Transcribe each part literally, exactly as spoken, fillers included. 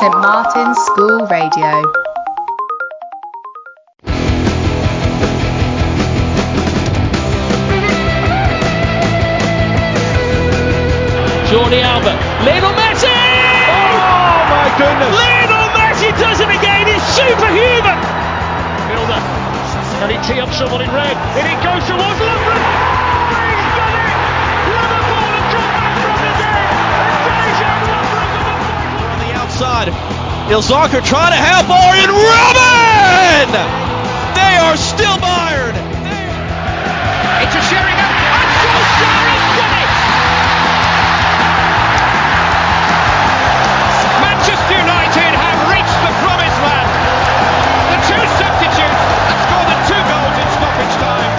Saint Martin's School Radio. Johnny Albert, Lionel Messi! Oh my goodness! Lionel Messi does it again, he's superhuman! Milner, and he tee up someone in red, and it goes towards Lovren! Side. Ilzaka trying to help Orient Robin! They are still mired! Are... It's a Sheringham and Solskjaer did it! Manchester United have reached the promised land. The two substitutes have scored the two goals in stoppage time.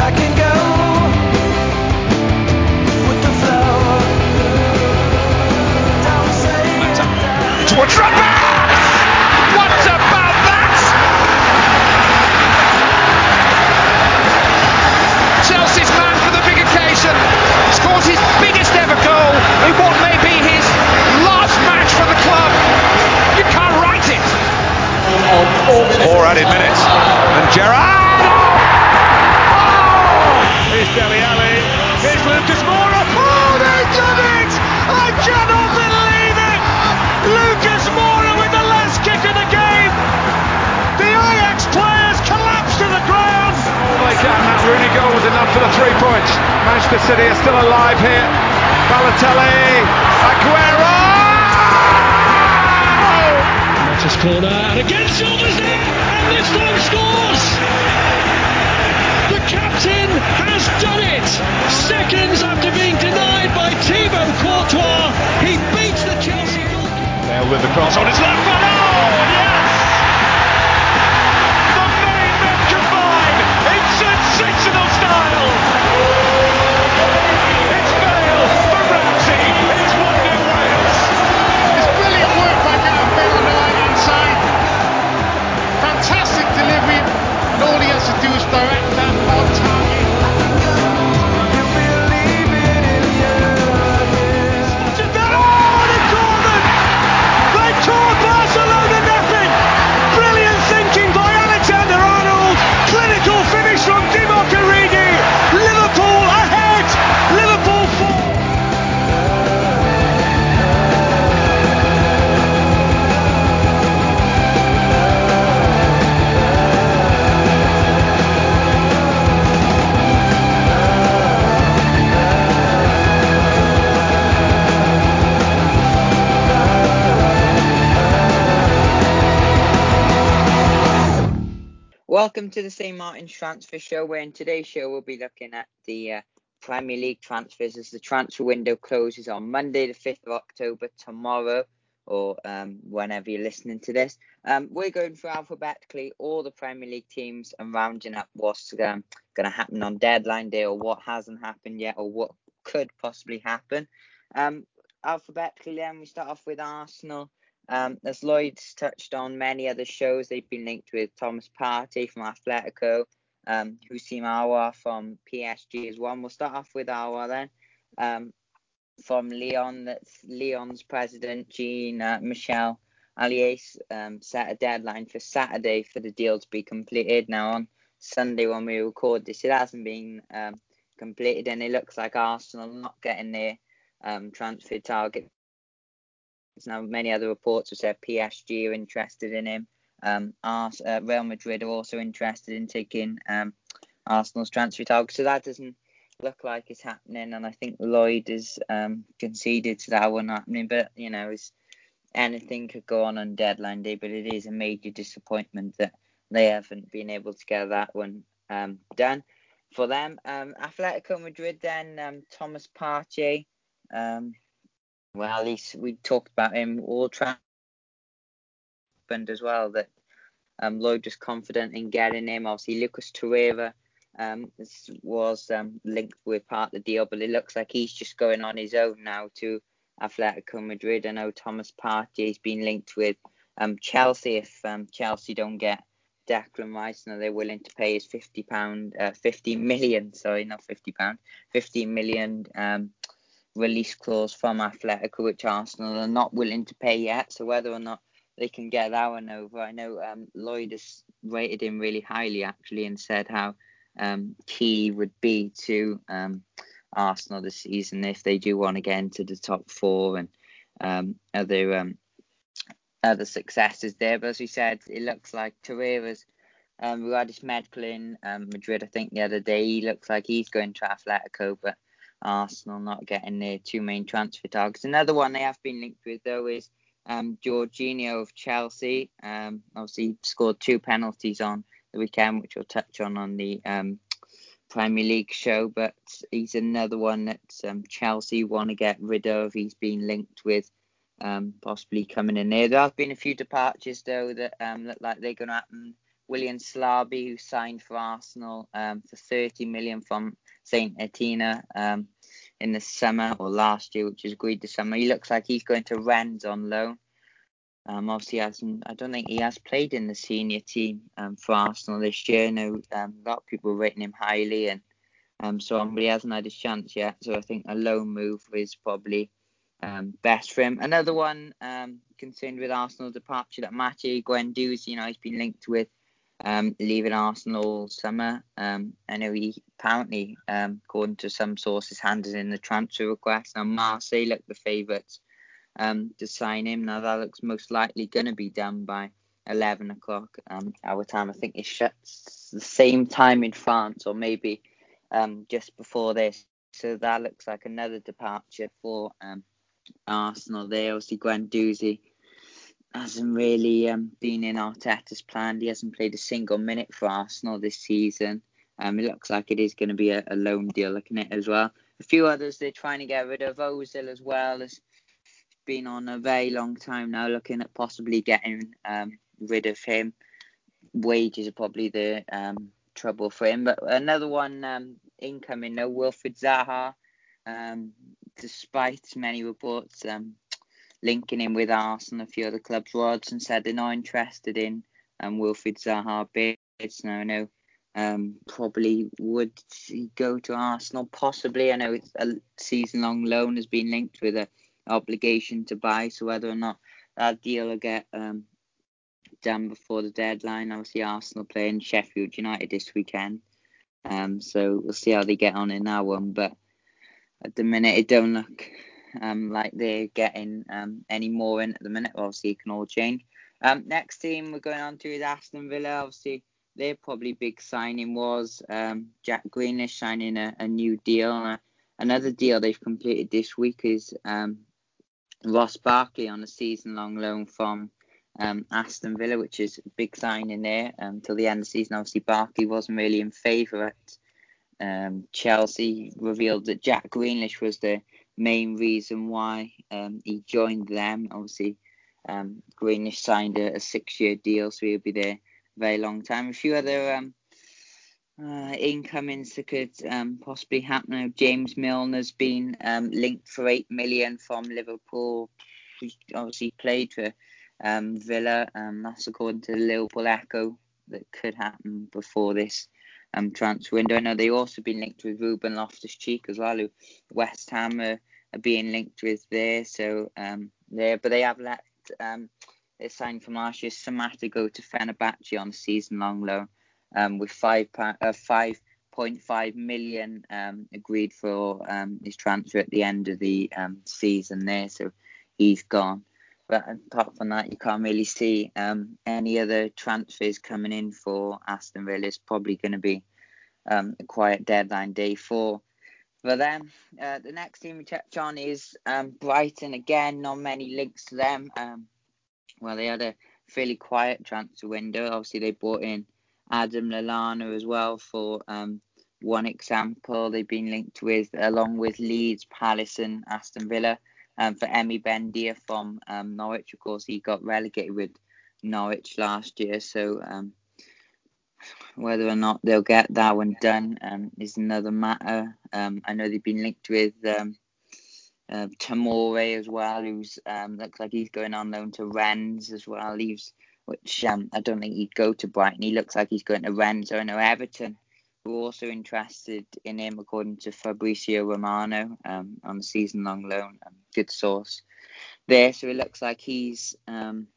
That can go. What about that? Chelsea's man for the big occasion scores his biggest ever goal in what may be his last match for the club. You can't write it. Four added minutes. And Gerrard! Oh! Here's Dele Alli. Here's Lucas Moura. Oh, they done it! I cannot believe it! Lucas Moura with the last kick of the game. The Ajax players collapsed to the ground. All they can, that Rooney goal was enough for the three points. Manchester City are still alive here. Balotelli, Aguero. That's his corner, and again Silva's in, and this time scores. The captain has done it. Seconds after being denied by Thibaut Courtois, he beats the Chelsea. With the cross on his left foot, oh yes! The main men combine in sensational style! It's Bale for Ramsey, it's one nil Wales! It's brilliant work back out of Bale on the right-hand side. Fantastic delivery, and all he has to do is direct that on target. Welcome to the Saint Martin's Transfer Show, where in today's show we'll be looking at the uh, Premier League transfers as the transfer window closes on Monday the fifth of October, tomorrow, or um, whenever you're listening to this. Um, we're going through alphabetically all the Premier League teams and rounding up what's um, going to happen on deadline day, or what hasn't happened yet, or what could possibly happen. Um, alphabetically then, we start off with Arsenal. Um, as Lloyd's touched on many other shows, they've been linked with Thomas Partey from Atletico, um, Houssem Aouar from P S G as well. And we'll start off with Aouar then, um, from Lyon. That's Lyon's president, Jean uh, Michel Aulas, um, set a deadline for Saturday for the deal to be completed. Now, on Sunday when we record this, it hasn't been um, completed, and it looks like Arsenal not getting their um, transfer target. Now, many other reports have said P S G are interested in him. Um, Ars- uh, Real Madrid are also interested in taking um, Arsenal's transfer target. So that doesn't look like it's happening. And I think Lloyd has um, conceded to that one happening. But, you know, it's, anything could go on on deadline day. But it is a major disappointment that they haven't been able to get that one um, done for them. Um, Atletico Madrid then, um, Thomas Partey. Um, Well, he's, we talked about him all transfer as well, that um, Lloyd was confident in getting him. Obviously, Lucas Torreira um, was um, linked with part of the deal, but it looks like he's just going on his own now to Atletico Madrid. I know Thomas Partey's been linked with um, Chelsea. If um, Chelsea don't get Declan Rice, now they're willing to pay his fifty pound, uh, fifty million, sorry, not fifty pound, fifty million. Um, release clause from Atletico, which Arsenal are not willing to pay yet. So whether or not they can get that one over, I know um, Lloyd has rated him really highly actually, and said how um, key he would be to um, Arsenal this season if they do want to get into the top four and um, other um, other successes there. But as we said, it looks like Torreira's um, we had his medical in um, Madrid, I think, the other day. He looks like he's going to Atletico, but Arsenal not getting their two main transfer targets. Another one they have been linked with, though, is um, Jorginho of Chelsea. Um, obviously, he scored two penalties on the weekend, which we'll touch on on the um, Premier League show. But he's another one that um, Chelsea want to get rid of. He's been linked with um, possibly coming in there. There have been a few departures, though, that um, look like they're going to happen. William Slabby, who signed for Arsenal um, for thirty million from Saint Etienne um, in the summer, or last year, which is agreed this summer. He looks like he's going to Rennes on loan. Um, obviously, hasn't, I don't think he has played in the senior team um, for Arsenal this year. I know um, a lot of people rating him highly, and um, so on, but he hasn't had his chance yet. So I think a loan move is probably um, best for him. Another one um, concerned with Arsenal departure, that Matty Gwendouzi, you know, he's been linked with Um, leaving Arsenal all summer. Um, I know he apparently, um, according to some sources, handed in the transfer request. Now, Marseille look the favourites um, to sign him. Now, that looks most likely going to be done by eleven o'clock um, our time. I think it shuts the same time in France, or maybe um, just before this. So that looks like another departure for um, Arsenal there. Obviously, Guendouzi hasn't really um, been in Arteta's plan. He hasn't played a single minute for Arsenal this season. Um, it looks like it is going to be a, a loan deal, looking at it as well. A few others they're trying to get rid of. Ozil as well has been on a very long time now, looking at possibly getting um, rid of him. Wages are probably the um, trouble for him. But another one um, incoming, though, Wilfried Zaha, um, despite many reports um, linking him with Arsenal, a few other clubs. Rodson said they're not interested in um, Wilfried Zaha bids. Now, I know um, probably would he go to Arsenal? Possibly. I know it's a season-long loan has been linked with an obligation to buy, so whether or not that deal will get um, done before the deadline. Obviously, Arsenal playing Sheffield United this weekend, um, so we'll see how they get on in that one. But at the minute, it don't look Um, like they're getting um, any more in at the minute. Obviously, it can all change. Um, next team we're going on to is Aston Villa. Obviously, their probably big signing was um, Jack Grealish signing a, a new deal. Uh, another deal they've completed this week is um, Ross Barkley on a season-long loan from um, Aston Villa, which is a big signing there until um, the end of the season. Obviously, Barkley wasn't really in favour at um, Chelsea. Revealed that Jack Grealish was the main reason why um, he joined them. Obviously, um, Greenish signed a, a six-year deal, so he'll be there a very long time. A few other um, uh, incomings that could um, possibly happen. James Milner's been um, linked for eight million pounds from Liverpool. He obviously played for um, Villa. Um, that's according to the Liverpool Echo. That could happen before this um, transfer window. I know they've also been linked with Ruben Loftus Cheek as well, who West Ham are are being linked with there. So um, there, but they have let um, they signed from last year Samatta go to Fenerbahce on a season-long loan um, with five uh, five point five million um, agreed for um, his transfer at the end of the um, season there. So he's gone. But apart from that, you can't really see um, any other transfers coming in for Aston Villa. It's probably going to be um, a quiet deadline day for. But then uh, the next team we touch on is um, Brighton. Again, not many links to them. Um, well, they had a fairly quiet transfer window. Obviously, they brought in Adam Lallana as well for um, one example. They've been linked with, along with Leeds, Palace and Aston Villa, um, for Emi Buendía from um, Norwich. Of course, he got relegated with Norwich last year. So um, whether or not they'll get that one done um, is another matter. Um, I know they've been linked with um, uh, Tamore as well, who's um, looks like he's going on loan to Rennes as well. He's, which um, I don't think he'd go to Brighton. He looks like he's going to Rennes. I know Everton We're also interested in him, according to Fabrizio Romano, um, on the season-long loan. Um, good source there. So it looks like he's um,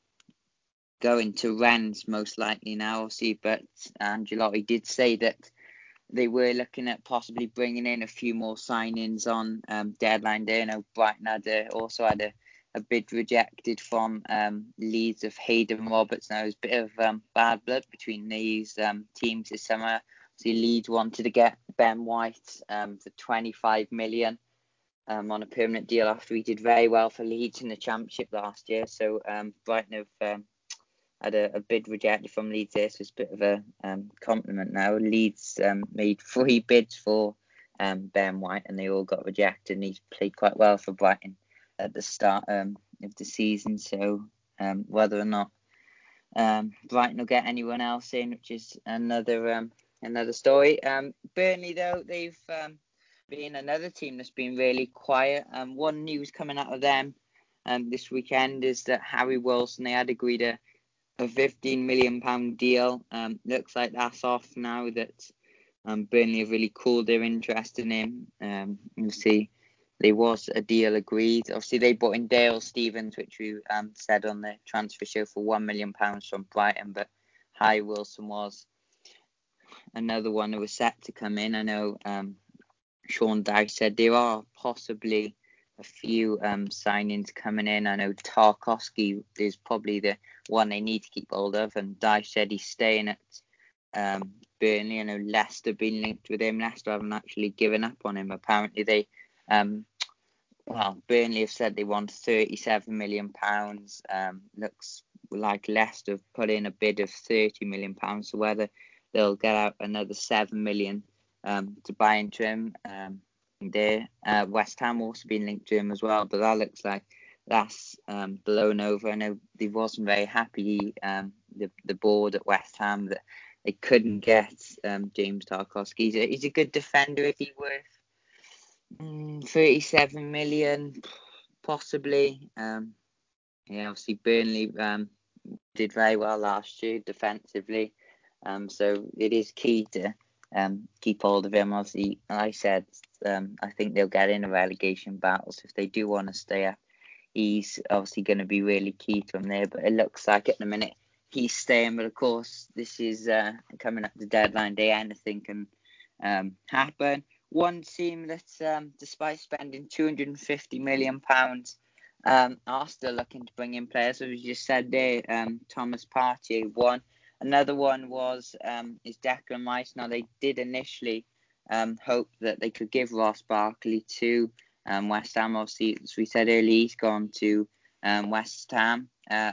going to Rennes most likely now, obviously. But Ancelotti did say that they were looking at possibly bringing in a few more signings on um, deadline day. I know Brighton had a, also had a, a bid rejected from um, Leeds of Hayden Roberts. Now, there's a bit of um, bad blood between these um, teams this summer. So Leeds wanted to get Ben White um, for twenty-five million um, on a permanent deal after he did very well for Leeds in the Championship last year. So um, Brighton have um, had a, a bid rejected from Leeds there, so it's a bit of a um, compliment now. Leeds um, made three bids for um, Ben White and they all got rejected, and he's played quite well for Brighton at the start um, of the season. So um, whether or not um, Brighton will get anyone else in, which is another... Um, Another story. Um, Burnley, though, they've um, been another team that's been really quiet. Um, one news coming out of them um, this weekend is that Harry Wilson, they had agreed a, a fifteen million pounds deal. Um, looks like that's off now that um, Burnley have really cooled their interest in him. Um, you see, there was a deal agreed. Obviously, they bought in Dale Stevens, which we um, said on the transfer show, for one million pounds from Brighton, but Harry Wilson was another one that was set to come in. I know um, Sean Dyche said there are possibly a few um, signings coming in. I know Tarkowski is probably the one they need to keep hold of, and Dyche said he's staying at um, Burnley. I know Leicester have been linked with him. Leicester haven't actually given up on him. Apparently they, um, well, Burnley have said they want thirty-seven million pounds. Um, looks like Leicester have put in a bid of thirty million pounds, so whether they'll get out another seven million pounds um, to buy into him um, there. Uh, West Ham also been linked to him as well, but that looks like that's um, blown over. I know they wasn't very happy, um, the, the board at West Ham, that they couldn't get um, James Tarkowski. He's a, he's a good defender. If he's worth mm, thirty-seven million pounds, possibly. Um, yeah, obviously Burnley um, did very well last year defensively. Um, so it is key to um, keep hold of him. Obviously, like I said, um, I think they'll get in a relegation battle. So if they do want to stay up, he's obviously going to be really key to him there. But it looks like at the minute he's staying. But of course, this is uh, coming up to deadline day. Anything can um, happen. One team that, um, despite spending two hundred fifty million pounds, um, are still looking to bring in players. As we just said there, um, Thomas Partey won. Another one was um, is Declan Rice. Now, they did initially um, hope that they could give Ross Barkley to um, West Ham. Obviously, as we said earlier, he's gone to um, West Ham, uh,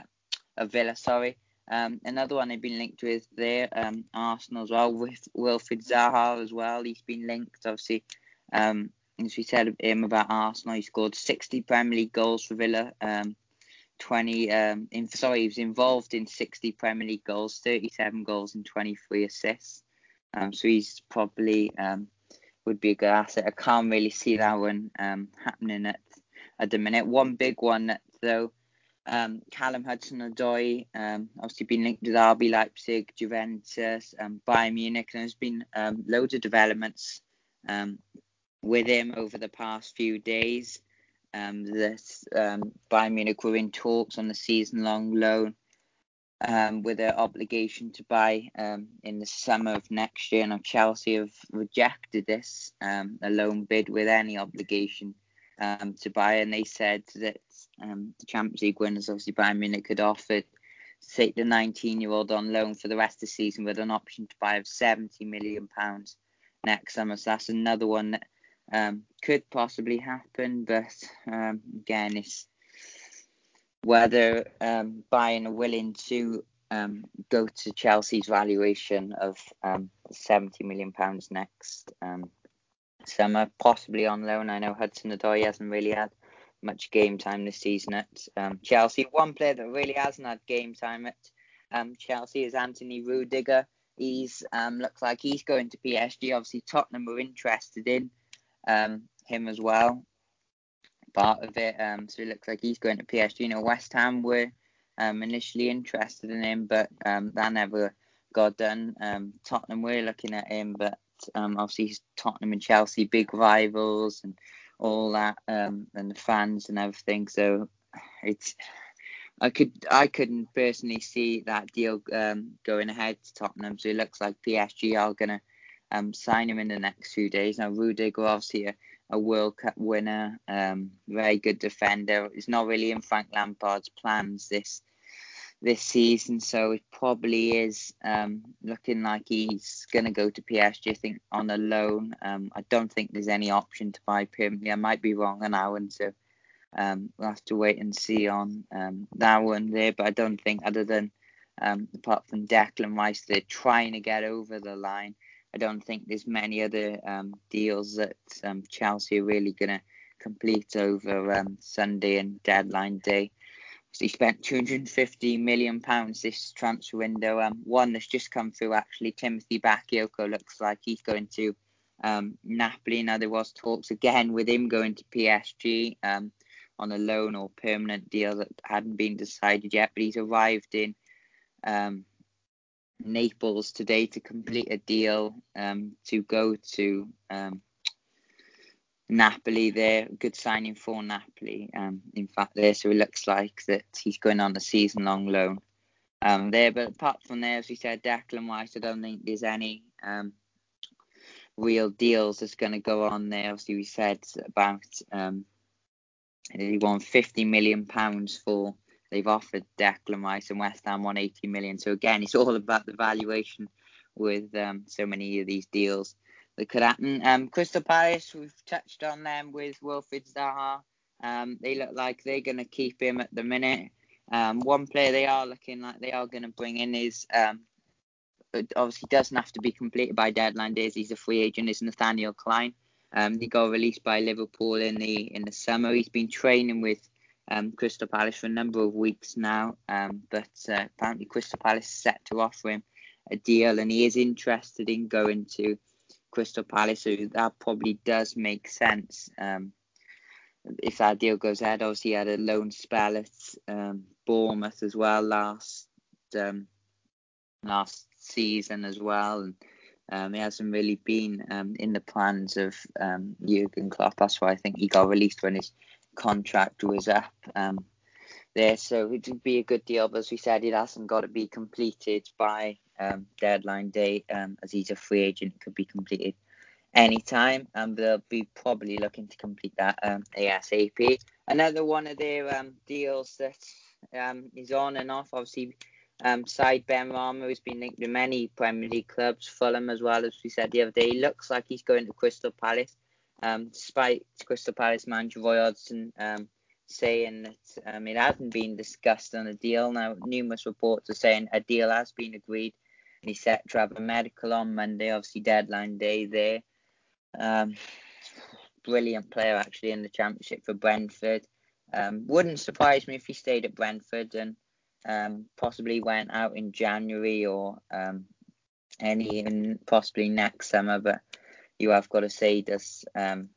uh, Villa, sorry. Um, another one they've been linked with there, um, Arsenal as well, with Wilfried Zaha as well. He's been linked, obviously. Um, as we said him about Arsenal, he scored sixty Premier League goals for Villa. Um, Twenty. Um, in, sorry, he was involved in sixty Premier League goals, thirty-seven goals, and twenty-three assists. Um, so he's probably um, would be a good asset. I can't really see that one um, happening at at the minute. One big one though, um, Callum Hudson-Odoi, um, obviously been linked with R B Leipzig, Juventus, um, Bayern Munich, and there's been um, loads of developments um, with him over the past few days. Um, this um, Bayern Munich were in talks on the season-long loan um, with an obligation to buy um, in the summer of next year. Now Chelsea have rejected this um, a loan bid with any obligation um, to buy, and they said that um, the Champions League winners, obviously Bayern Munich, had offered to take the nineteen-year-old on loan for the rest of the season with an option to buy of seventy million pounds next summer. So that's another one that Um, could possibly happen, but um, again, it's whether um, Bayern are willing to um, go to Chelsea's valuation of um, seventy million pounds next um, summer, possibly on loan. I know Hudson-Odoi hasn't really had much game time this season at um, Chelsea. One player that really hasn't had game time at um, Chelsea is Anthony Rüdiger. He's um, looks like he's going to P S G. Obviously, Tottenham were interested in Um, him as well, part of it. Um, so it looks like he's going to P S G. You know, West Ham were um, initially interested in him, but um, that never got done. Um, Tottenham were looking at him, but Um, obviously, he's Tottenham and Chelsea, big rivals and all that, um, and the fans and everything. So it's I could I couldn't personally see that deal um, going ahead to Tottenham. So it looks like P S G are gonna um, sign him in the next few days. Now Rüdiger, obviously a, a World Cup winner, um, very good defender. It's not really in Frank Lampard's plans this. this season, so it probably is um, looking like he's going to go to P S G, I think, on a loan. Um, I don't think there's any option to buy permanently. I might be wrong on that one, so um, we'll have to wait and see on um, that one there. But I don't think, other than, um, apart from Declan Rice, they're trying to get over the line. I don't think there's many other um, deals that um, Chelsea are really going to complete over um, Sunday and deadline day. So he spent two hundred fifty million pounds this transfer window. Um, one that's just come through, actually, Timothy Bakayoko, looks like he's going to um, Napoli. Now, there was talks again with him going to P S G um, on a loan or permanent deal that hadn't been decided yet. But he's arrived in um, Naples today to complete a deal um, to go to um Napoli there, good signing for Napoli, um, in fact, there. So it looks like that he's going on a season-long loan um, there. But apart from there, as we said, Declan Rice, I don't think there's any um, real deals that's going to go on there. Obviously, we said about um, he won fifty million pounds for, they've offered Declan Rice, and West Ham won eighty million pounds. So again, it's all about the valuation with um, so many of these deals that could happen. Um, Crystal Palace, we've touched on them with Wilfried Zaha. Um, they look like they're going to keep him at the minute. Um, one player they are looking like they are going to bring in is, um, obviously doesn't have to be completed by deadline days. He's a free agent. Is Nathaniel Klein. Um, he got released by Liverpool in the in the summer. He's been training with um, Crystal Palace for a number of weeks now. Um, but uh, apparently Crystal Palace is set to offer him a deal, and he is interested in going to Crystal Palace, so that probably does make sense um, if that deal goes ahead. Obviously, he had a loan spell at um, Bournemouth as well last um, last season as well, and um, he hasn't really been um, in the plans of um, Jurgen Klopp. That's why I think he got released when his contract was up um, there. So it would be a good deal, but as we said, it hasn't got to be completed by Um, deadline day, um, as he's a free agent, could be completed anytime, and they'll be probably looking to complete that um, ASAP. Another one of their um, deals that um, is on and off, obviously, um, side Ben Rama has been linked to many Premier League clubs, Fulham as well, as we said the other day. He looks like he's going to Crystal Palace, um, despite Crystal Palace manager Roy Hodgson um, saying that um, it hasn't been discussed on a deal. Now, numerous reports are saying a deal has been agreed. He's set to have a medical on Monday, obviously deadline day there. Um, brilliant player, actually, in the Championship for Brentford. Um, wouldn't surprise me if he stayed at Brentford and um, possibly went out in January or um, any, even possibly next summer. But you have got to say he does um,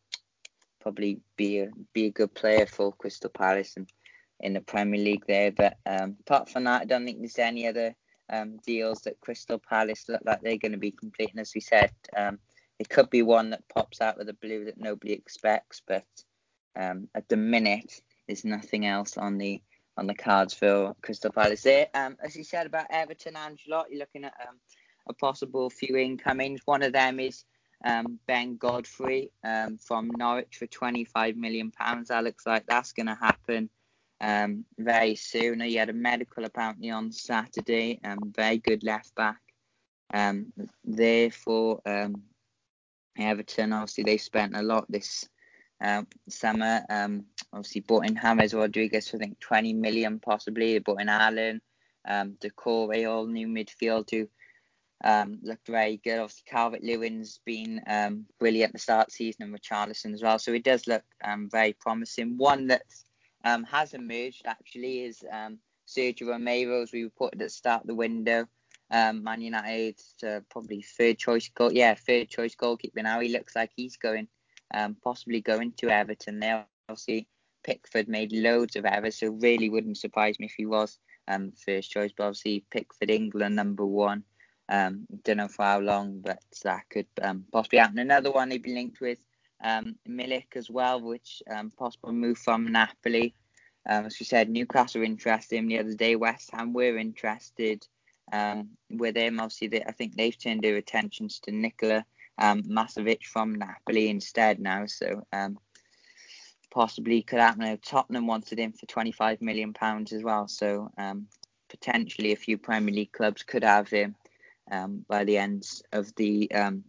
probably be a, be a good player for Crystal Palace and in the Premier League there. But um, apart from that, I don't think there's any other Um, deals that Crystal Palace look like they're going to be completing. As we said, um, it could be one that pops out of the blue that nobody expects, but um, at the minute there's nothing else on the on the cards for Crystal Palace there. Um, as you said about Everton, Ancelotti, you're looking at um, a possible few incomings. One of them is um, Ben Godfrey um, from Norwich for twenty-five million pounds. That looks like that's going to happen Um, very soon. He had a medical apparently on Saturday. Um, very good left back. Um, there for um, Everton. Obviously, they spent a lot this uh, summer. Um, obviously, bought in James Rodriguez for I think twenty million possibly. They bought in Allen, um, Decore, all new midfield who um, looked very good. Obviously, Calvert-Lewin's been um, brilliant at the start of the season, and Richarlison as well. So it does look um, very promising. One that's Um, has emerged actually is um, Sergio Romero, as we reported at the start of the window. Um, Man United uh, probably third choice goal, yeah, third choice goalkeeper now. He looks like he's going, um, possibly going to Everton. There, obviously Pickford made loads of errors, so really wouldn't surprise me if he was um, first choice. But obviously Pickford, England number one, Um, don't know for how long, but that could um, possibly happen. Another one they've been linked with, um, Milik as well, which um, possible move from Napoli. Um, as we said, Newcastle were interested in him the other day. West Ham were interested um, with him. Obviously, they, I think they've turned their attentions to Nikola um, Masevic from Napoli instead now. So um, possibly could happen. Tottenham wanted him for twenty-five million pounds as well. So um, potentially a few Premier League clubs could have him um, by the end of the um,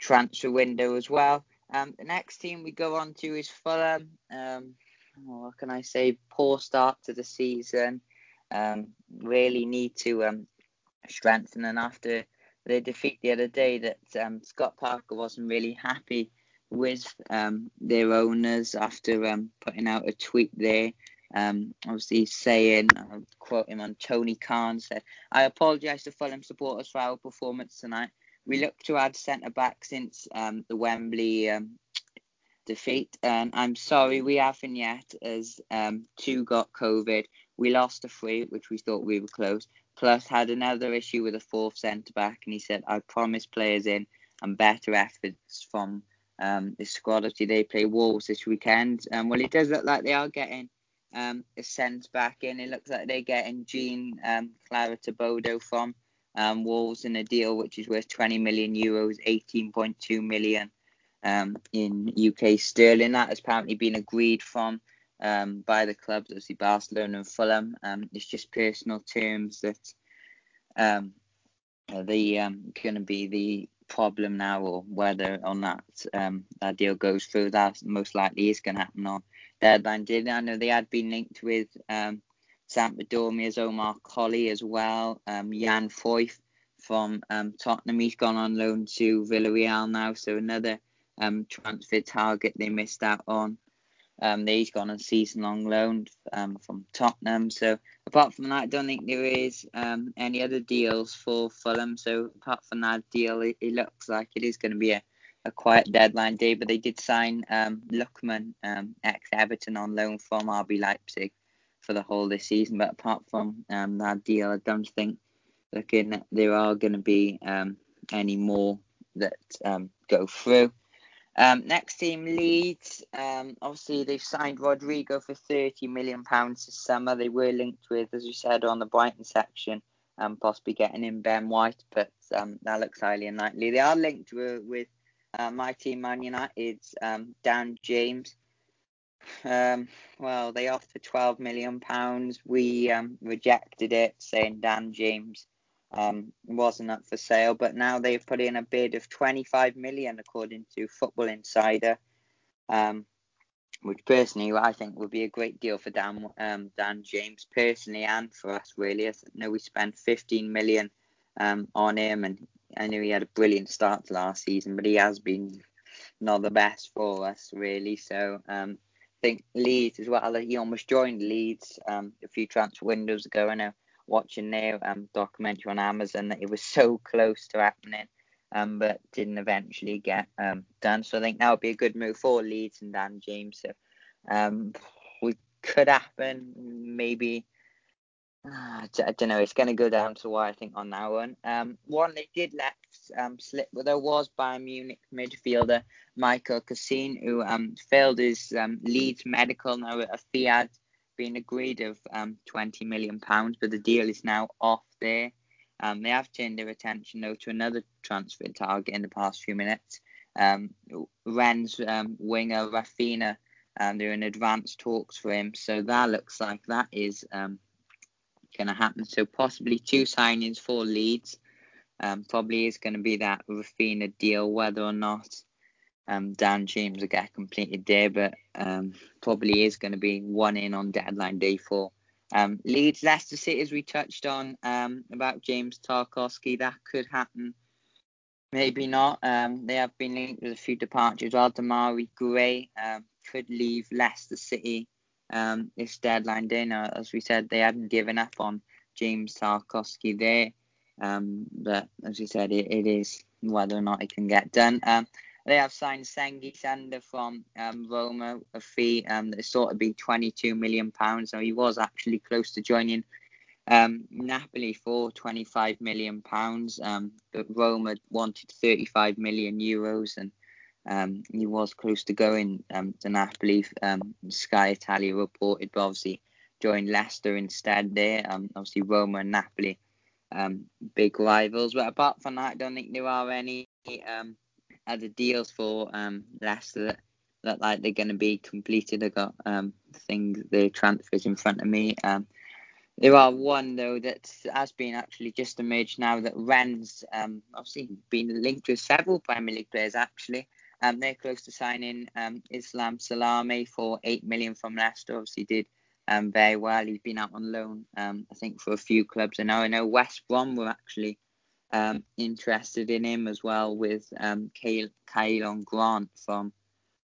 transfer window as well. Um, the next team we go on to is Fulham. Um, Oh, what can I say? Poor start to the season. Um, really need to um, strengthen. And after the defeat the other day, that um, Scott Parker wasn't really happy with um, their owners after um, putting out a tweet there. Um, obviously saying, I'll quote him on Tony Khan, said, "I apologise to Fulham supporters for our performance tonight. We look to add centre-back since um, the Wembley um defeat, and um, I'm sorry we haven't yet, as um two got COVID. We lost a three, which we thought we were close, plus had another issue with a fourth centre back." And he said, "I promise players in and better efforts from um this squad." Obviously they play Wolves this weekend, and um, well, it does look like they are getting um a centre back in. It looks like they're getting Jean um Clara Tabodo from um Wolves in a deal which is worth twenty million euros, eighteen point two million Um, in U K sterling. That has apparently been agreed from um, by the clubs, obviously Barcelona and Fulham. Um, it's just personal terms that um, are the um, going to be the problem now, or whether or not um, that deal goes through. That most likely is going to happen on deadline day. I know they had been linked with um, Sampdoria's Omar Colley as well, um, Jan Foyth from um, Tottenham. He's gone on loan to Villarreal now, so another Um, transfer target they missed out on. Um, he's gone on season-long loan um, from Tottenham. So apart from that, I don't think there is um, any other deals for Fulham. So apart from that deal, it, it looks like it is going to be a, a quiet deadline day. But they did sign um, Lookman, um, ex-Everton, on loan from R B Leipzig for the whole this season. But apart from um, that deal, I don't think looking at, there are going to be um, any more that um, go through. Um, next team, Leeds. Um, obviously, they've signed Rodrigo for thirty million pounds this summer. They were linked with, as we said, on the Brighton section, um, possibly getting in Ben White, but um, that looks highly unlikely. They are linked with, with uh, my team, Man United's um, Dan James. Um, well, they offered twelve million pounds. We um, rejected it, saying Dan James Um, wasn't up for sale, but now they've put in a bid of twenty-five million, according to Football Insider, um, which personally I think would be a great deal for Dan, um, Dan James personally, and for us really. I know we spent fifteen million um, on him, and I knew he had a brilliant start to last season, but he has been not the best for us really. So um, I think Leeds as well. He almost joined Leeds um, a few transfer windows ago. I know, watching their um, documentary on Amazon, that it was so close to happening, um, but didn't eventually get um, done. So I think that would be a good move for Leeds and Dan James. So um, it could happen, maybe. Uh, I don't know. It's going to go down to why I think on that one. Um, one they did let um, slip, well, there was Bayern Munich midfielder Michael Cassine, who um, failed his um, Leeds medical, now a Fiat, been agreed of um, twenty million pounds, but the deal is now off there. Um, they have turned their attention though to another transfer target in the past few minutes. Um, Rennes um, winger Rafinha, um, they're in advanced talks for him, so that looks like that is um, going to happen. So possibly two signings for Leeds. Um, probably is going to be that Rafinha deal, whether or not Um, Dan James will get completed there, but um, probably is going to be one in on deadline day four. Um, Leeds, Leicester City, as we touched on um, about James Tarkowski, that could happen, maybe not. Um, they have been linked with a few departures as well. Damari Gray um, could leave Leicester City um, this deadline day. Now, as we said, they hadn't given up on James Tarkowski there, um, but as we said, it, it is whether or not it can get done. Um, They have signed Sengi Sander from um, Roma, a fee um, that's sort of been twenty-two million pounds. So he was actually close to joining Um, Napoli for twenty-five million pounds, um, but Roma wanted thirty-five million euros, and um, he was close to going um, to Napoli. Um, Sky Italia reported, but obviously joined Leicester instead there. Um, obviously Roma and Napoli, um, big rivals. But apart from that, I don't think there are any um, other deals for um, Leicester that look like they're going to be completed. I got um, things, the transfers in front of me. Um, There are one, though, that has been actually just emerged now, that Rennes, um, obviously been linked with several Premier League players, actually. Um, they're close to signing um, Islam Salame for eight million pounds from Leicester. Obviously did um, very well. He's been out on loan, um, I think, for a few clubs. And now I know West Brom were actually um, interested in him as well, with um, Keylon Grant from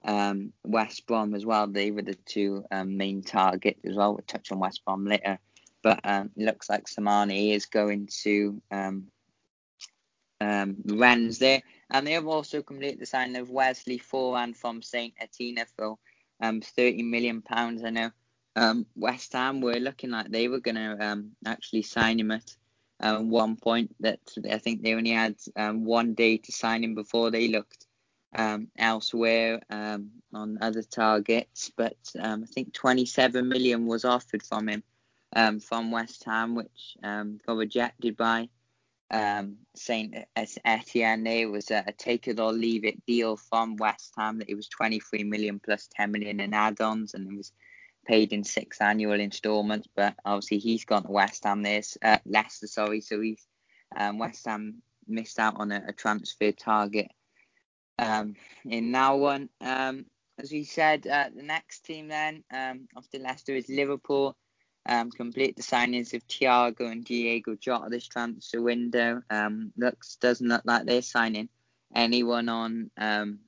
um, West Brom as well. They were the two um, main targets as well. We'll touch on West Brom later. But um, it looks like Samani is going to um, um, Rennes there. And they have also completed the signing of Wesley Foran from Saint Etienne for um, thirty million pounds. I know um, West Ham were looking like they were going to um, actually sign him at um, one point. That I think they only had um, one day to sign him before they looked um, elsewhere um, on other targets. But um, I think twenty-seven million pounds was offered from him. Um, from West Ham, which um, got rejected by um, Saint Etienne. It was a, a take it or leave it deal from West Ham. That it was twenty-three million plus ten million in add-ons, and it was paid in six annual instalments. But obviously, he's gone to West Ham. This uh, Leicester, sorry. So he's um, West Ham missed out on a, a transfer target um, in that one. Um, as we said, uh, the next team then um, after Leicester is Liverpool. Um, complete the signings of Thiago and Diego Jota this transfer window. Um, looks doesn't look like they're signing anyone on um,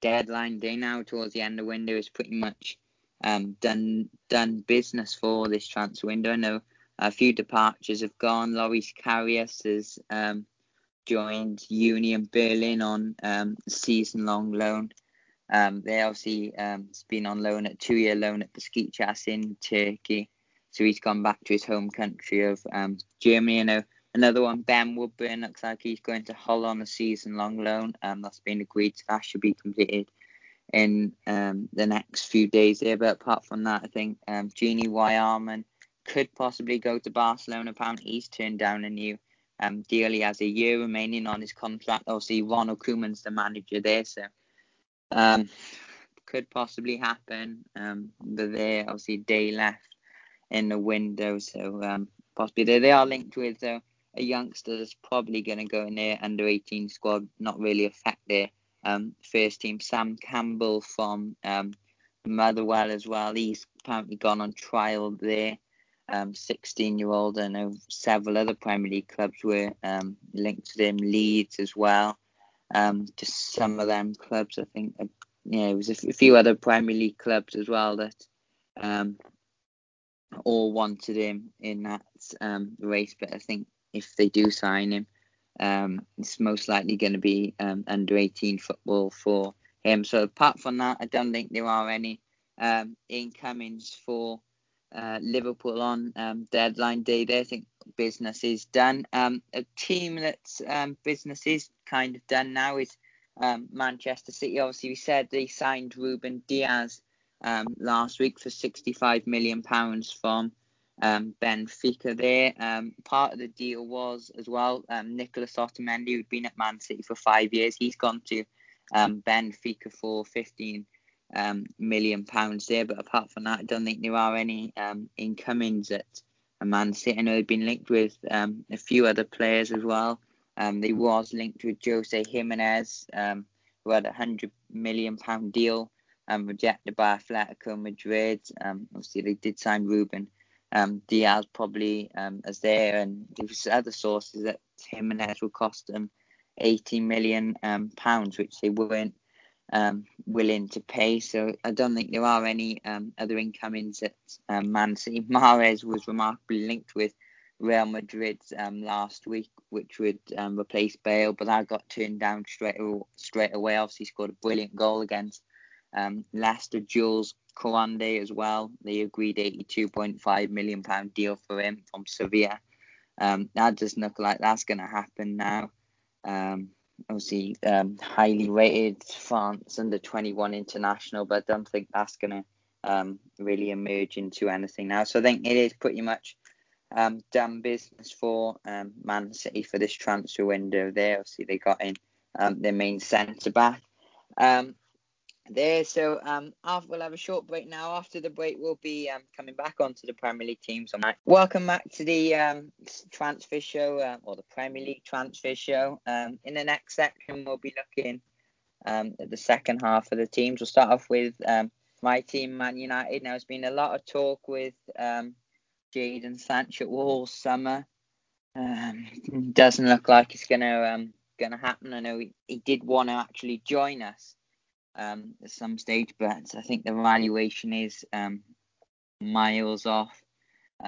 deadline day now. Towards the end of the window is pretty much um, done done business for this transfer window. I know a few departures have gone. Loris Karius has um, joined Union Berlin on um, season-long loan. Um, they obviously um, has been on loan at two-year loan at Besiktas in Turkey, so he's gone back to his home country of um, Germany. You know, another one, Ben Woodburn, looks like he's going to Hull on a season-long loan. Um, that's been agreed, so that should be completed in um, the next few days there. But apart from that, I think um, Gini Wireman could possibly go to Barcelona. Apparently, he's turned down a new um, deal. He has a year remaining on his contract. Obviously, Ronald Koeman's the manager there, so. Um, could possibly happen, um, but they're obviously day left in the window, so um, possibly they, they are linked with uh, a youngster that's probably going to go in their under eighteen squad, not really affect their um, first team. Sam Campbell from um, Motherwell as well, he's apparently gone on trial there, um, sixteen year old. I know several other Premier League clubs were um, linked to him, Leeds as well. Um, just some of them clubs, I think. Uh, yeah, it was a, f- a few other Premier League clubs as well that um, all wanted him in that um, race. But I think if they do sign him, um, it's most likely going to be um, under eighteen football for him. So apart from that, I don't think there are any um, incomings for uh, Liverpool on um, deadline day there. I think business is done. Um, a team that's um, business is kind of done now is um, Manchester City. Obviously, we said they signed Ruben Diaz um, last week for sixty-five million pounds from um, Benfica there. Um, part of the deal was, as well, um, Nicolas Otamendi, who'd been at Man City for five years. He's gone to um, Benfica for fifteen um, million pounds there. But apart from that, I don't think there are any um, incomings at Man City. I know they've been linked with um, a few other players as well. Um, they was linked with Jose Jimenez, um, who had a one hundred million pounds deal um, rejected by Atletico Madrid. Um, obviously, they did sign Ruben um, Diaz probably um, as there, and there was other sources that Jimenez would cost them eighty million pounds, um, pounds, which they weren't um, willing to pay. So I don't think there are any um, other incomings at um, Man City. Mahrez was remarkably linked with Real Madrid um, last week, which would um, replace Bale, but that got turned down straight, straight away. Obviously, scored a brilliant goal against Um, Leicester Jules Koundé as well. They agreed eighty-two point five million pounds deal for him from Sevilla. Um, that doesn't look like that's going to happen now. Um, obviously, um, highly rated France under twenty-one international, but I don't think that's going to um, really emerge into anything now. So I think it is pretty much um, done business for um, Man City for this transfer window there. Obviously, they got in um, their main centre-back. Um, there so um after, we'll have a short break now. After the break we'll be um coming back onto the Premier League teams. Welcome back to the um transfer show uh, or the Premier League transfer show. Um in the next section we'll be looking um at the second half of the teams. We'll start off with um my team, Man United. Now there's been a lot of talk with um Jadon Sancho all summer. Um doesn't look like it's gonna um gonna happen. I know he, he did want to actually join us Um, at some stage, but I think the valuation is um, miles off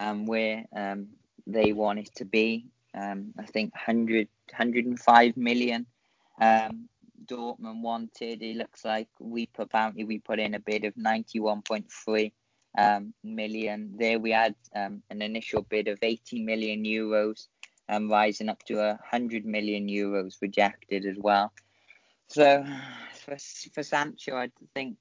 um, where um, they want it to be. Um, I think one hundred, one hundred five million um, Dortmund wanted. It looks like we put, apparently we put in a bid of ninety-one point three um, million. There we had um, an initial bid of eighty million euros and um, rising up to one hundred million euros rejected as well. So for for Sancho, I think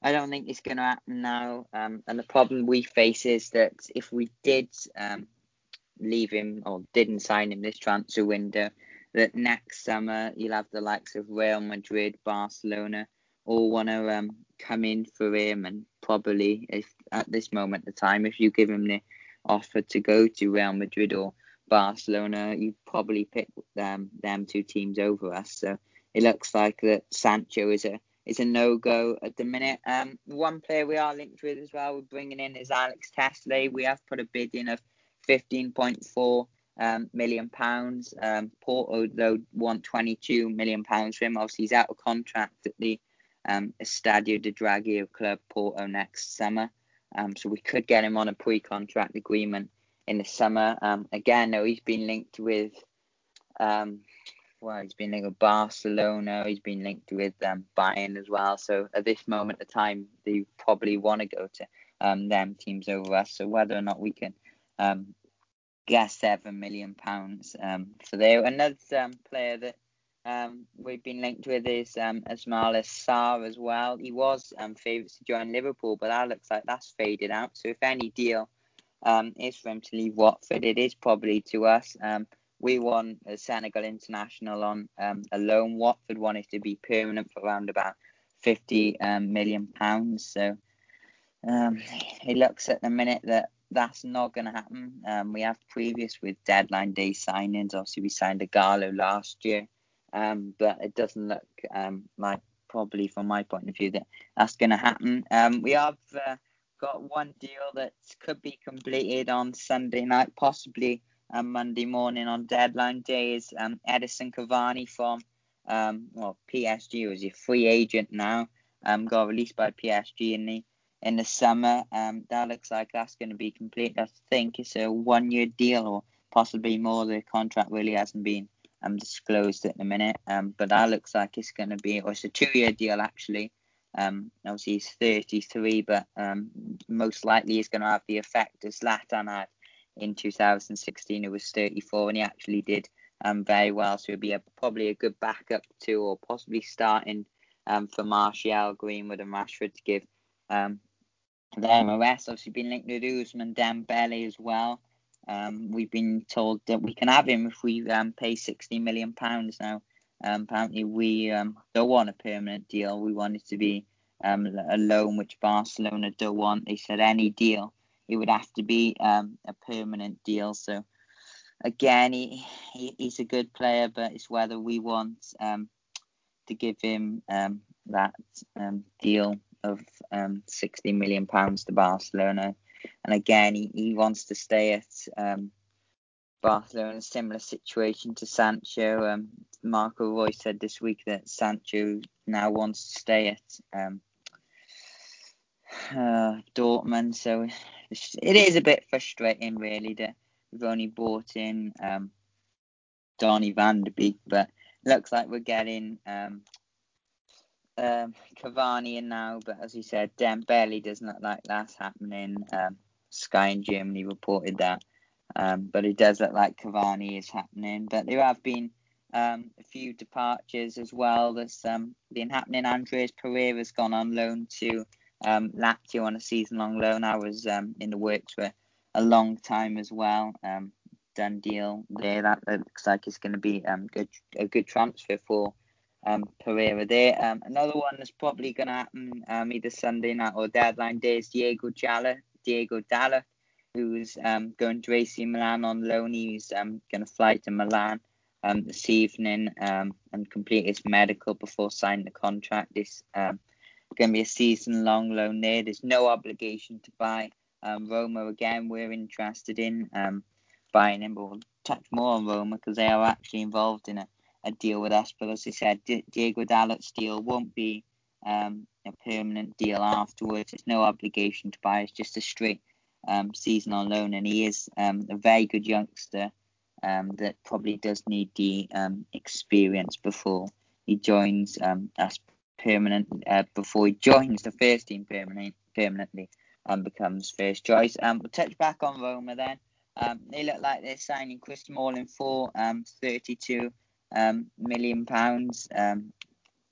I don't think it's going to happen now. Um, and the problem we face is that if we did um, leave him or didn't sign him this transfer window, that next summer you'll have the likes of Real Madrid, Barcelona, all want to um, come in for him. And probably, if at this moment in time, if you give him the offer to go to Real Madrid or Barcelona, you probably pick them them two teams over us. So it looks like that Sancho is a is a no-go at the minute. Um, one player we are linked with as well, we're bringing in, is Alex Tesley. We have put a bid in of fifteen point four um, million pounds. Um, Porto though want twenty-two million pounds for him. Obviously, he's out of contract at the um, Estadio de Draghi of Club Porto next summer. Um, so we could get him on a pre-contract agreement in the summer. Um, again, though, he's been linked with, um, well, he's been linked with Barcelona. He's been linked with um, Bayern as well. So at this moment of time, they probably want to go to um, them teams over us. So whether or not we can um, get seven million pounds um, for there. Another um, player that um, we've been linked with is um, Ismail Sarr as well. He was um, favourites to join Liverpool, but that looks like that's faded out. So if any deal Um, is for him to leave Watford, it is probably to us. Um, we won a Senegal international on um, a loan. Watford wanted to be permanent for around about fifty um, million pounds. So um, it looks at the minute that that's not going to happen. Um, we have previous with deadline day signings. Obviously, we signed Igalo last year, um, but it doesn't look um, like probably from my point of view that that's going to happen. Um, we have. Uh, got one deal that could be completed on Sunday night, possibly um, Monday morning on deadline day, is um, Edison Cavani from um, well, P S G, was a free agent now, um, got released by P S G in the in the summer. Um, that looks like that's going to be complete. I think it's a one-year deal or possibly more. The contract really hasn't been um, disclosed at the minute, um, but that looks like it's going to be, or it's a two-year deal actually. Um, obviously he's thirty-three, but um, most likely he's going to have the effect as Zlatan had in two thousand sixteen, who was thirty-four, and he actually did um, very well. So he'll be a, probably a good backup to, or possibly starting um, for Martial, Greenwood and Rashford to give um, them a rest. Obviously been linked with Ousmane Dembele as well. Um, we've been told that we can have him if we um, pay sixty million pounds now. Um, apparently we um, don't want a permanent deal. We want it to be um, a loan, which Barcelona don't want. They said any deal, it would have to be um, a permanent deal. So again, he, he he's a good player, but it's whether we want um, to give him um, that um, deal of um, sixty million pounds to Barcelona. And again, he, he wants to stay at um, Barcelona, similar situation to Sancho. Um, Marco Roy said this week that Sancho now wants to stay at um, uh, Dortmund. So it is a bit frustrating, really, that we've only bought in um, Donny van de Beek, but looks like we're getting um, um, Cavani in now, but as you said, Dembele does not like that's happening. Um, Sky in Germany reported that. Um, but it does look like Cavani is happening. But there have been um, a few departures as well. There's um, been happening. Andres Pereira's gone on loan to um, Lazio on a season-long loan. I was um, in the works for a long time as well. Um, done deal there. That looks like it's going to be um, good, a good transfer for um, Pereira there. Um, another one that's probably going to happen um, either Sunday night or deadline day is Diego Jalla, Diego Dalla. Who's um, going to A C Milan on loan. He's um, going to fly to Milan um, this evening um, and complete his medical before signing the contract. It's um, going to be a season-long loan there. There's no obligation to buy. Um, Roma, again, we're interested in um, buying him, but we'll touch more on Roma because they are actually involved in a, a deal with us. But as I said, D- Diego Dalot's deal won't be um, a permanent deal afterwards. There's no obligation to buy. It's just a straight Um, season on loan, and he is um, a very good youngster um, that probably does need the um, experience before he joins um, us permanent. Uh, before he joins the first team permanent, permanently and um, becomes first choice. Um, we'll touch back on Roma then. Um, they look like they're signing Chris Smalling for um, thirty-two um, million pounds. Um,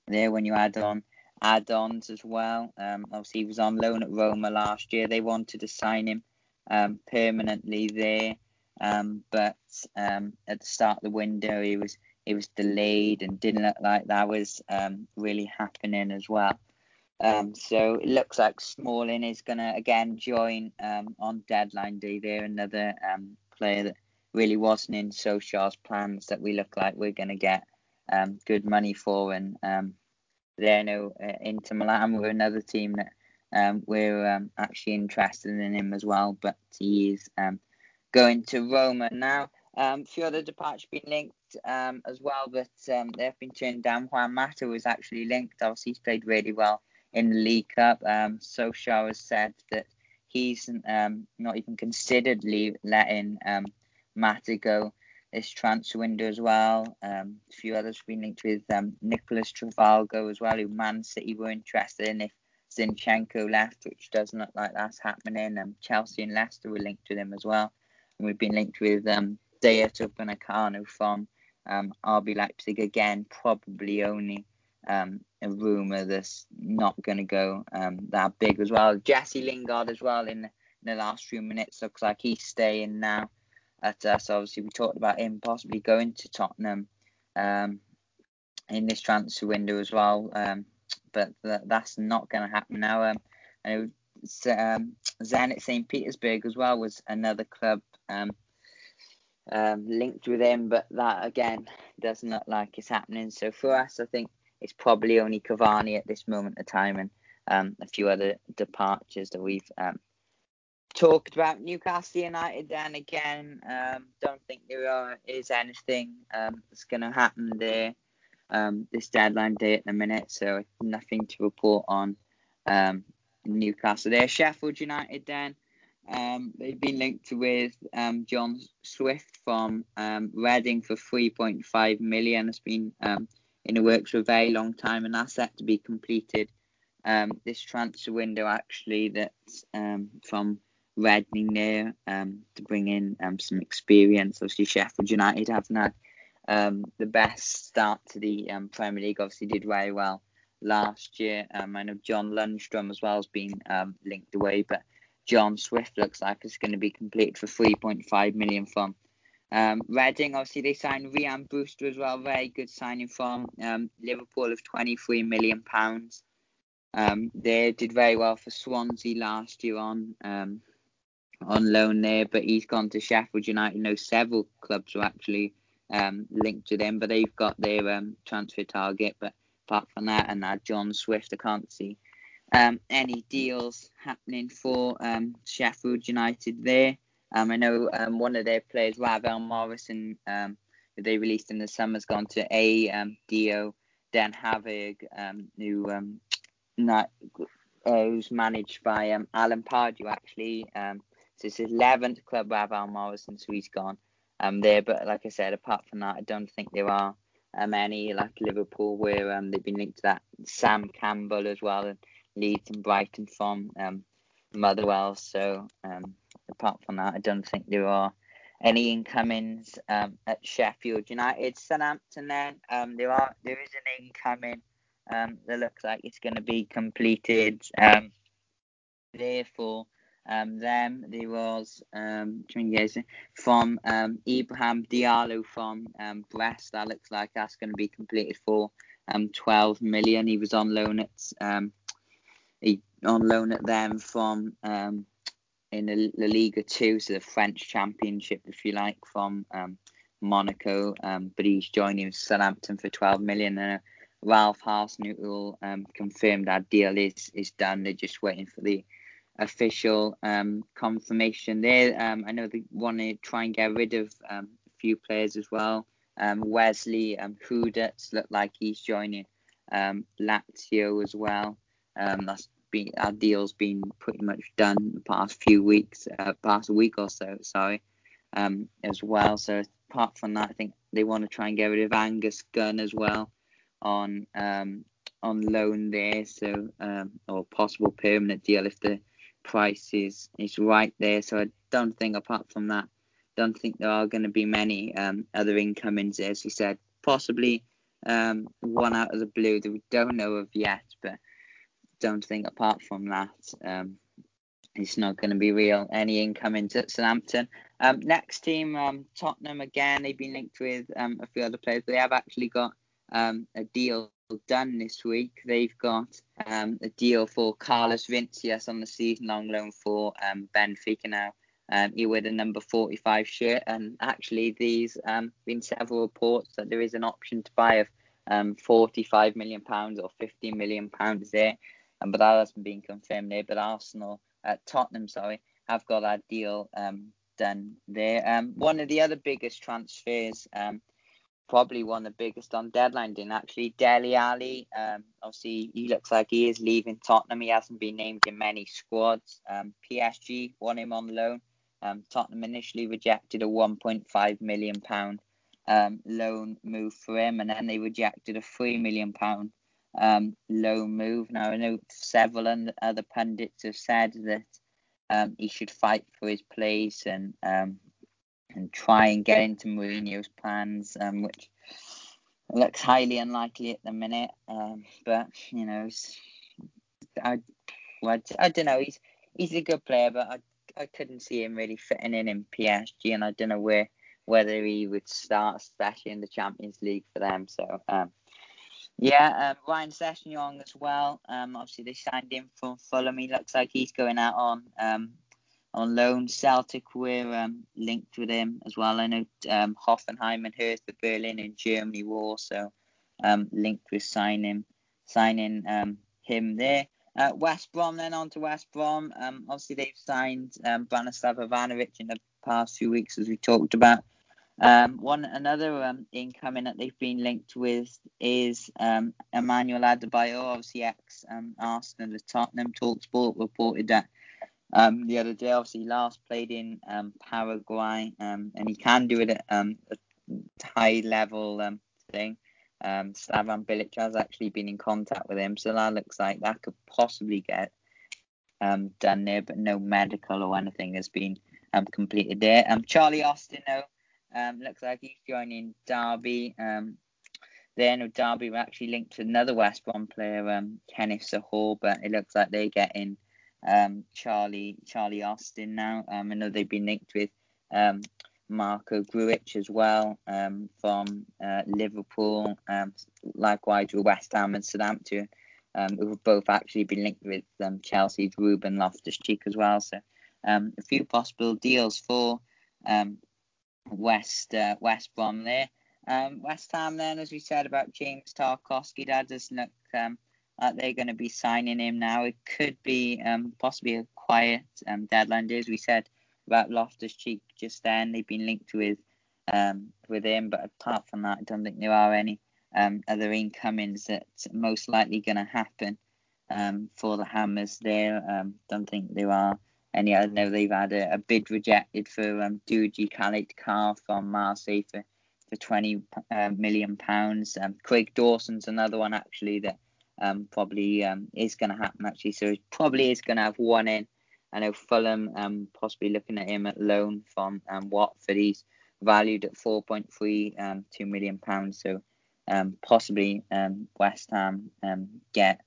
there, when you add on. add-ons as well. Um, obviously, he was on loan at Roma last year. They wanted to sign him um, permanently there, um, but um, at the start of the window, he was he was delayed and didn't look like that was um, really happening as well. Um, so it looks like Smalling is going to again join um, on deadline day there. Another um, player that really wasn't in Solskjaer's plans that we look like we're going to get um, good money for and. Um, There no uh, Inter Milan were another team that um, we're um, actually interested in him as well, but he is um, going to Roma now. Um, a few other departures been linked um, as well, but um, they've been turned down. Juan Mata was actually linked. Obviously, he's played really well in the League Cup. Um, Solskjaer has said that he's um, not even considered leave, letting um, Mata go. This transfer window as well. Um, a few others have been linked with um, Nicolas Travaglio as well, who Man City were interested in if Zinchenko left, which doesn't look like that's happening. Um, Chelsea and Leicester were linked with him as well. And we've been linked with um, Dayot Upamecano from um, R B Leipzig. Again, probably only um, a rumour that's not going to go um, that big as well. Jesse Lingard as well in, in the last few minutes. Looks like he's staying now. At us, obviously, we talked about him possibly going to Tottenham um, in this transfer window as well, um, but th- that's not going to happen now. Um, and it was, um, Zenit Saint Petersburg as well was another club um, um, linked with him, but that again doesn't look like it's happening. So for us, I think it's probably only Cavani at this moment of time, and um, a few other departures that we've. Um, Talked about Newcastle United, and again, um, don't think there are, is anything um, that's going to happen there um, this deadline day at the minute, so nothing to report on um, Newcastle there. Sheffield United, then um, they've been linked with um, John Swift from um, Reading for three point five million. It's been um, in the works for a very long time, and that's set to be completed um, this transfer window actually. That's um, from Reading there um, to bring in um, some experience. Obviously, Sheffield United haven't had um, the best start to the um, Premier League. Obviously, did very well last year. Um, I know John Lundstrom as well has been um, linked away, but John Swift looks like it's going to be completed for three point five million from um, Reading. Obviously, they signed Rian Brewster as well. Very good signing from um, Liverpool of twenty-three million pounds. Um, they did very well for Swansea last year on. Um, on loan there, but he's gone to Sheffield United. I know several clubs were actually um, linked to them, but they've got their um, transfer target. But apart from that, and that John Swift, I can't see um, any deals happening for um, Sheffield United there. Um, I know um, one of their players, Ravel Morrison, um, who they released in the summer, has gone to A. Um, Dio Den Haag, um, who um, not, uh, who's managed by um, Alan Pardew, actually. Um, So it's his eleventh club, Ravel Morrison, so he's gone um, there. But like I said, apart from that, I don't think there are um, any, like Liverpool, where um, they've been linked to that. Sam Campbell as well, and Leeds and Brighton from um, Motherwell. So um, apart from that, I don't think there are any incomings um, at Sheffield United. Southampton then, um, there are there is an incoming um, that looks like it's going to be completed. Um, therefore, um, them there was um, from um, Ibrahim Diallo from um, Brest. That looks like that's going to be completed for um, twelve million. He was on loan at um, he on loan at them from. Um, in the La Liga two, so the French Championship, if you like, from um, Monaco. Um, but he's joining Southampton for twelve million. And uh, Ralph Hasenhüttl um, confirmed that deal is is done. They're just waiting for the official um, confirmation there. Um, I know they want to try and get rid of um, a few players as well. Um, Wesley um, Houdet looked like he's joining um, Lazio as well. Um, that's Been, our deal's been pretty much done the past few weeks, uh, past a week or so, sorry, um, as well. So apart from that, I think they want to try and get rid of Angus Gunn as well on um, on loan there, so um, or possible permanent deal if the price is, is right there. So I don't think, apart from that, don't think there are going to be many um, other incomings, as you said. Possibly um, one out of the blue that we don't know of yet, but don't think apart from that um, it's not going to be real any incoming to Southampton. Um, next team, um, Tottenham again. They've been linked with um, a few other players, but they have actually got um, a deal done this week. They've got um, a deal for Carlos Vinícius on the season-long loan for um, Benfica now. Um, he wore the number forty-five shirt, and actually there's um, been several reports that there is an option to buy of um, forty-five million pounds or fifty million pounds there. Um, but that hasn't been confirmed there. But Arsenal, uh, Tottenham, sorry, have got that deal um, done there. Um, one of the other biggest transfers, um, probably one of the biggest on deadline day, actually, Dele Alli. Um, obviously, he looks like he is leaving Tottenham. He hasn't been named in many squads. Um, P S G won him on loan. Um, Tottenham initially rejected a one point five million pounds um, loan move for him, and then they rejected a three million pounds Um, low move. Now, I know several other pundits have said that um, he should fight for his place and um, and try and get into Mourinho's plans, um, which looks highly unlikely at the minute. Um, but you know, I, I, I don't know. He's he's a good player, but I I couldn't see him really fitting in in P S G, and I don't know where whether he would start, especially in the Champions League for them. So. Um, Yeah, um, Ryan Sessegnon as well. Um, obviously, they signed him from Fulham. He looks like he's going out on um, on loan. Celtic were um, linked with him as well. I know um, Hoffenheim and Hertha Berlin in Germany were also um, linked with signing signing um, him there. Uh, West Brom then, on to West Brom. Um, obviously, they've signed um, Branislav Ivanovic in the past few weeks, as we talked about. Um, one another um, incoming that they've been linked with is um, Emmanuel Adebayor, obviously ex um, Arsenal of Tottenham. TalkSport reported that um, the other day. Obviously, last played in um, Paraguay, um, and he can do it at um, a high level um, thing. Um, Slaven Bilic has actually been in contact with him, so that looks like that could possibly get um, done there, but no medical or anything has been um, completed there. Um, Charlie Austin, though. Um, looks like he's joining Derby. Um, then with Derby, we're actually linked to another West Brom player, um, Kenneth Sahor, but it looks like they're getting um, Charlie Charlie Austin now. Um, I know they've been linked with um, Marco Gruitch as well um, from uh, Liverpool. Um, likewise with West Ham and Southampton, um, who've both actually been linked with um, Chelsea's Ruben Loftus Cheek as well. So um, a few possible deals for. Um, West uh, West Brom there. Um, West Ham then, as we said about James Tarkowski, that does look um, like they're going to be signing him now. It could be um, possibly a quiet um, deadline day, as we said about Loftus-Cheek just then. They've been linked with um, with him, but apart from that, I don't think there are any um, other incomings that's most likely going to happen um, for the Hammers there. Um, don't think there are. And yeah, I know they've had a, a bid rejected for um, Dewji Khaled Carr from Marseille for for twenty uh, million pounds. Um, Craig Dawson's another one actually that um, probably um, is going to happen actually. So he probably is going to have one in. I know Fulham um, possibly looking at him at loan from um, Watford. He's valued at four point three um, two million pounds. So um, possibly um, West Ham um, get.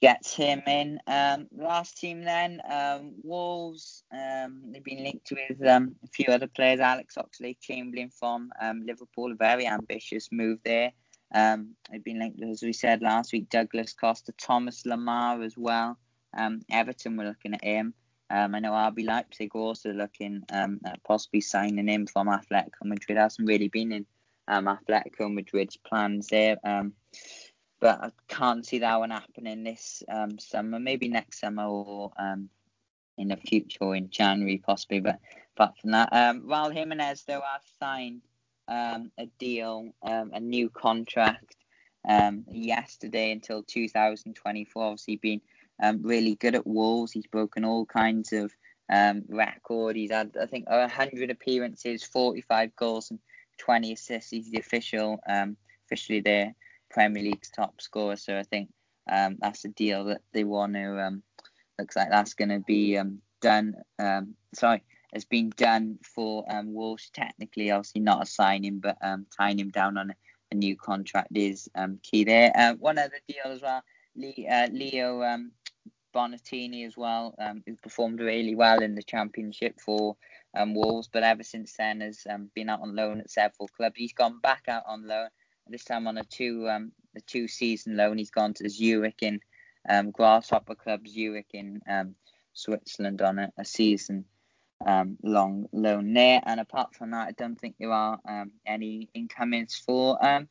Gets him in. Um, last team then, um, Wolves. Um, they've been linked with um, a few other players. Alex Oxlade-Chamberlain from um, Liverpool, a very ambitious move there. Um, they've been linked, as we said last week, Douglas Costa, Thomas Lemar as well. Um, Everton were looking at him. Um, I know R B Leipzig were also looking um, at possibly signing him from Atletico Madrid. Hasn't really been in um, Atletico Madrid's plans there. Um, But I can't see that one happening this um, summer, maybe next summer or um, in the future or in January possibly. But apart from that, um, Raul Jimenez, though, have signed um, a deal, um, a new contract um, yesterday until two thousand twenty-four. Obviously, been um, really good at Wolves. He's broken all kinds of um, record. He's had, I think, one hundred appearances, forty-five goals and twenty assists. He's the official, um, officially there. Premier League's top scorer, so I think um, that's a deal that they want to. Um, looks like that's going to be um, done. Um, sorry, has been done for um, Walsh. Technically, obviously not a signing, but um, tying him down on a, a new contract is um, key there. Uh, one other deal as well, Le- uh, Leo um, Bonatini as well, um, who performed really well in the Championship for um, Wolves, but ever since then has um, been out on loan at several clubs. He's gone back out on loan. This time on a two um a two season loan. He's gone to Zurich in um Grasshopper Club Zurich in um Switzerland on a, a season um long loan there. And apart from that, I don't think there are um any incomings for um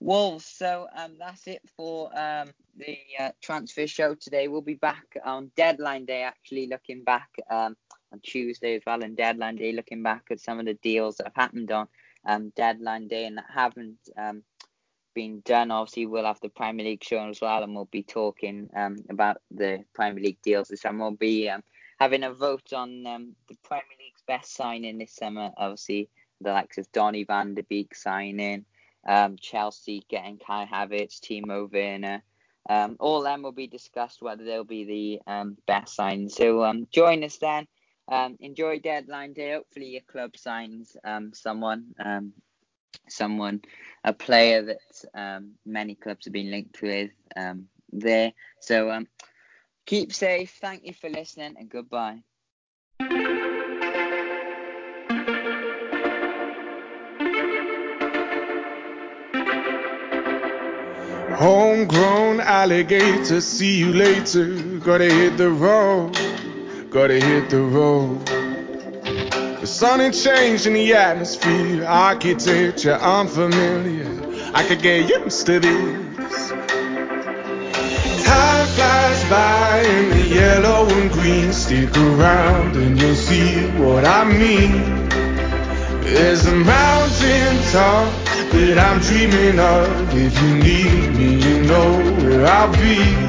Wolves. So um that's it for um the uh, transfer show today. We'll be back on deadline day actually, looking back um on Tuesday as well, and deadline day looking back at some of the deals that have happened on um deadline day and that haven't um been done. Obviously, we'll have the Premier League show as well, and we'll be talking um about the Premier League deals this summer. We'll be um, having a vote on um, the Premier League's best signing this summer. Obviously, the likes of Donny van de Beek signing, um Chelsea getting Kai Havertz, Timo Werner, um all of them will be discussed, whether they'll be the um best signing. So um join us then. Um, enjoy deadline day. Hopefully your club signs um, someone, um, someone, a player that um, many clubs have been linked with um, there. So um, keep safe. Thank you for listening, and goodbye. Homegrown alligator. See you later. Gotta hit the road. Gotta hit the road. The sun ain't changing the atmosphere. Architecture unfamiliar. I could get used to this. Time flies by in the yellow and green. Stick around and you'll see what I mean. There's a mountain top that I'm dreaming of. If you need me, you know where I'll be.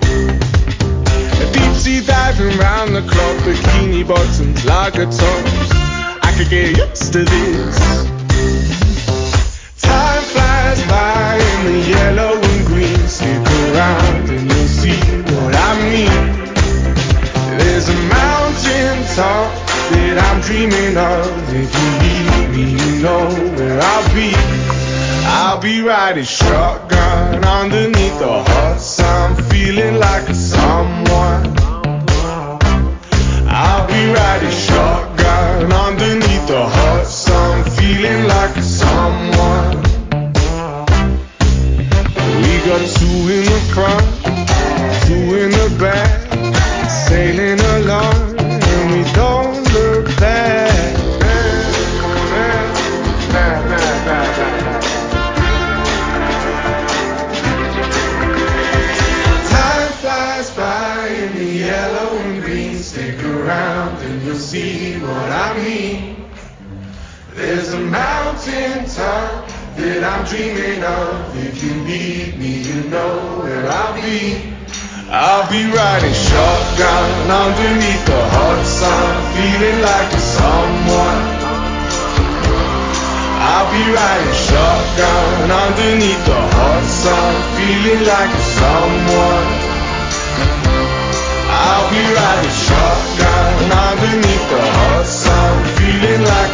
Deep sea diving round the clock, bikini bottoms, lager tops. I could get used to this. Time flies by in the yellow and green. Stick around and you'll see what I mean. There's a mountain top that I'm dreaming of. If you need me, you know where I'll be. I'll be riding shotgun underneath the hot sun, feeling like a someone. I'll be riding shotgun underneath the hot sun, feeling like a someone. We got two in the front, two in the back, sailing along, and we don't look back. time that I'm dreaming of. If you need me, you know that I'll be I'll be riding shotgun underneath the hot sun, feeling like a someone. I'll be riding shotgun underneath the hot sun, feeling like a someone. I'll be riding shotgun underneath the hot sun, feeling like